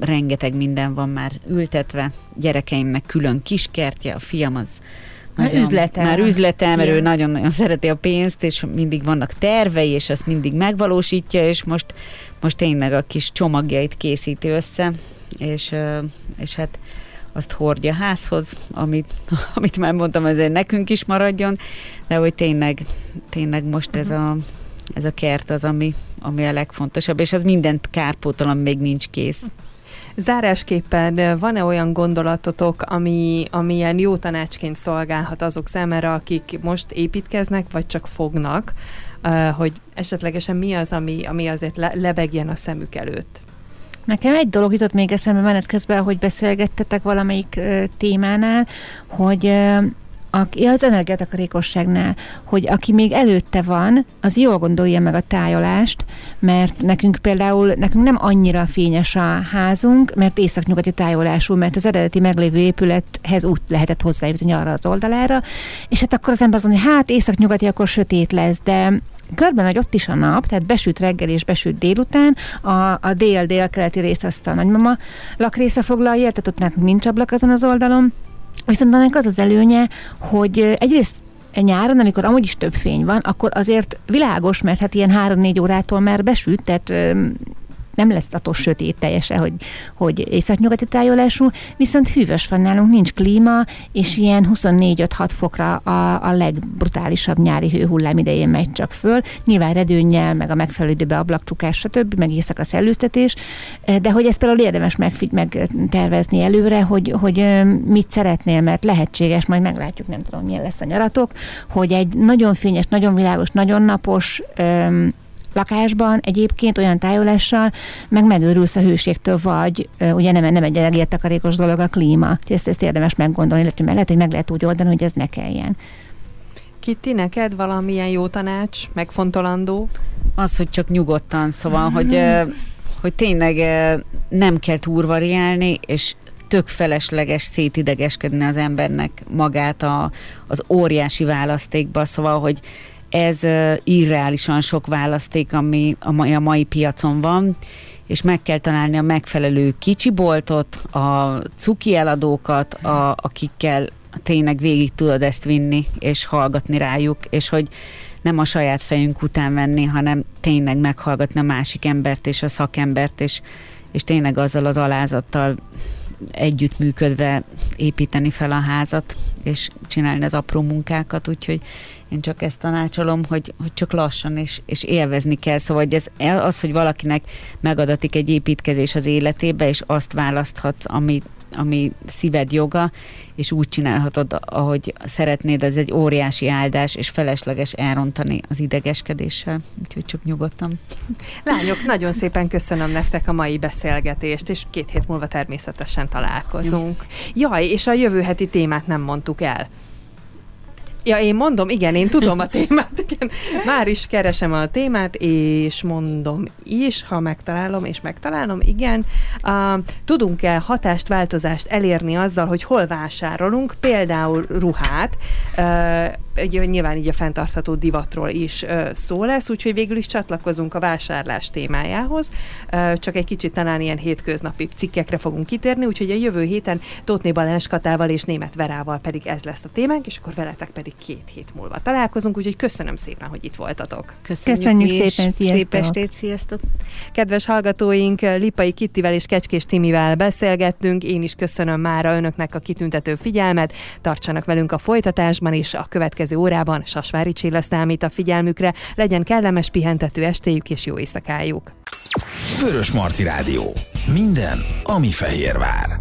rengeteg minden van már ültetve. Gyerekeimnek külön kiskertje, a fiam az Már üzletel, mert ő nagyon-nagyon szereti a pénzt, és mindig vannak tervei, és azt mindig megvalósítja, és most tényleg a kis csomagjait készíti össze, és hát azt hordja házhoz, amit már mondtam, ezért nekünk is maradjon, de hogy tényleg most ez a kert az, ami a legfontosabb, és az minden kárpótol, ami még nincs kész. Zárásképpen van-e olyan gondolatotok, ami ilyen jó tanácsként szolgálhat azok számára, akik most építkeznek, vagy csak fognak, hogy esetlegesen mi az, ami azért lebegjen a szemük előtt? Nekem egy dolog jutott még eszembe menet közben, hogy beszélgettetek valamelyik témánál, hogy az energiatakarékosságnál, hogy aki még előtte van, az jól gondolja meg a tájolást, mert nekünk nem annyira fényes a házunk, mert északnyugati tájolású, mert az eredeti meglévő épülethez úgy lehetett hozzájutni arra az oldalára, és hát akkor az ember azt mondja, hogy hát északnyugati, akkor sötét lesz, de körben megy ott is a nap, tehát besüt reggel és besüt délután, a dél-keleti részt azt a nagymama lakrésze foglalja, tehát ott nekünk nincs ablak azon az oldalon. Viszont annak az az előnye, hogy egyrészt nyáron, amikor amúgy is több fény van, akkor azért világos, mert hát ilyen 3-4 órától már besüt, tehát nem lesz attól sötét teljesen, hogy északnyugati tájolású, viszont hűvös van nálunk, nincs klíma, és ilyen 24-5-6 fokra a legbrutálisabb nyári hőhullám idején megy csak föl, nyilván redőnnyel, meg a megfelelő időben ablakcsukás, stb., meg éjszaka szellőztetés, de hogy ezt például érdemes megtervezni előre, hogy mit szeretnél, mert lehetséges, majd meglátjuk, nem tudom, milyen lesz a nyaratok, hogy egy nagyon fényes, nagyon világos, nagyon napos lakásban egyébként olyan tájolással megőrülsz a hőségtől, vagy ugye nem egy energiatakarékos dolog a klíma. Ezt érdemes meggondolni, illetve meg lehet úgy oldani, hogy ez ne kelljen. Kitti, neked valamilyen jó tanács, megfontolandó? Az, hogy csak nyugodtan, szóval, hogy tényleg nem kell túlvariálni, és tök felesleges szétidegeskedni az embernek magát az óriási választékba, szóval, hogy ez irreálisan sok választék, ami a mai piacon van, és meg kell találni a megfelelő kicsi boltot, a cuki eladókat, akikkel tényleg végig tudod ezt vinni, és hallgatni rájuk, és hogy nem a saját fejünk után venni, hanem tényleg meghallgatni a másik embert és a szakembert, és tényleg azzal az alázattal együttműködve építeni fel a házat, és csinálni az apró munkákat, úgyhogy én csak ezt tanácsolom, hogy csak lassan és élvezni kell. Szóval hogy az, hogy valakinek megadatik egy építkezés az életébe, és azt választhatsz, ami szíved joga, és úgy csinálhatod, ahogy szeretnéd, ez egy óriási áldás, és felesleges elrontani az idegeskedéssel. Úgyhogy csak nyugodtan. Lányok, nagyon szépen köszönöm nektek a mai beszélgetést, és 2 hét múlva természetesen találkozunk. Jaj, és a jövő heti témát nem mondtuk el. Ja, én mondom, igen, én tudom a témát, igen. Már is keresem a témát, és mondom is, ha megtalálom, igen. Tudunk-e hatást, változást elérni azzal, hogy hol vásárolunk, például ruhát, nyilván így a fenntartható divatról is szó lesz, úgyhogy végül is csatlakozunk a vásárlás témájához, csak egy kicsit talán ilyen hétköznapi cikkekre fogunk kitérni, úgyhogy a jövő héten Tóthné Balán Eszkával és Német Verával pedig ez lesz a témánk, és akkor veletek pedig 2 hét múlva találkozunk, úgyhogy köszönöm szépen, hogy itt voltatok. Köszönjük szépen, szép estét, sziasztok! Kedves hallgatóink, Lippai Kittivel és Kecskés Timivel beszélgettünk, én is köszönöm mára önöknek a kitüntető figyelmet, tartsanak velünk a folytatásban és a következő órában Sasvári Csilla számít a figyelmükre. Legyen kellemes pihentető estéjük és jó éjszakájuk. Vörösmarty Rádió. Minden, ami Fehérvár.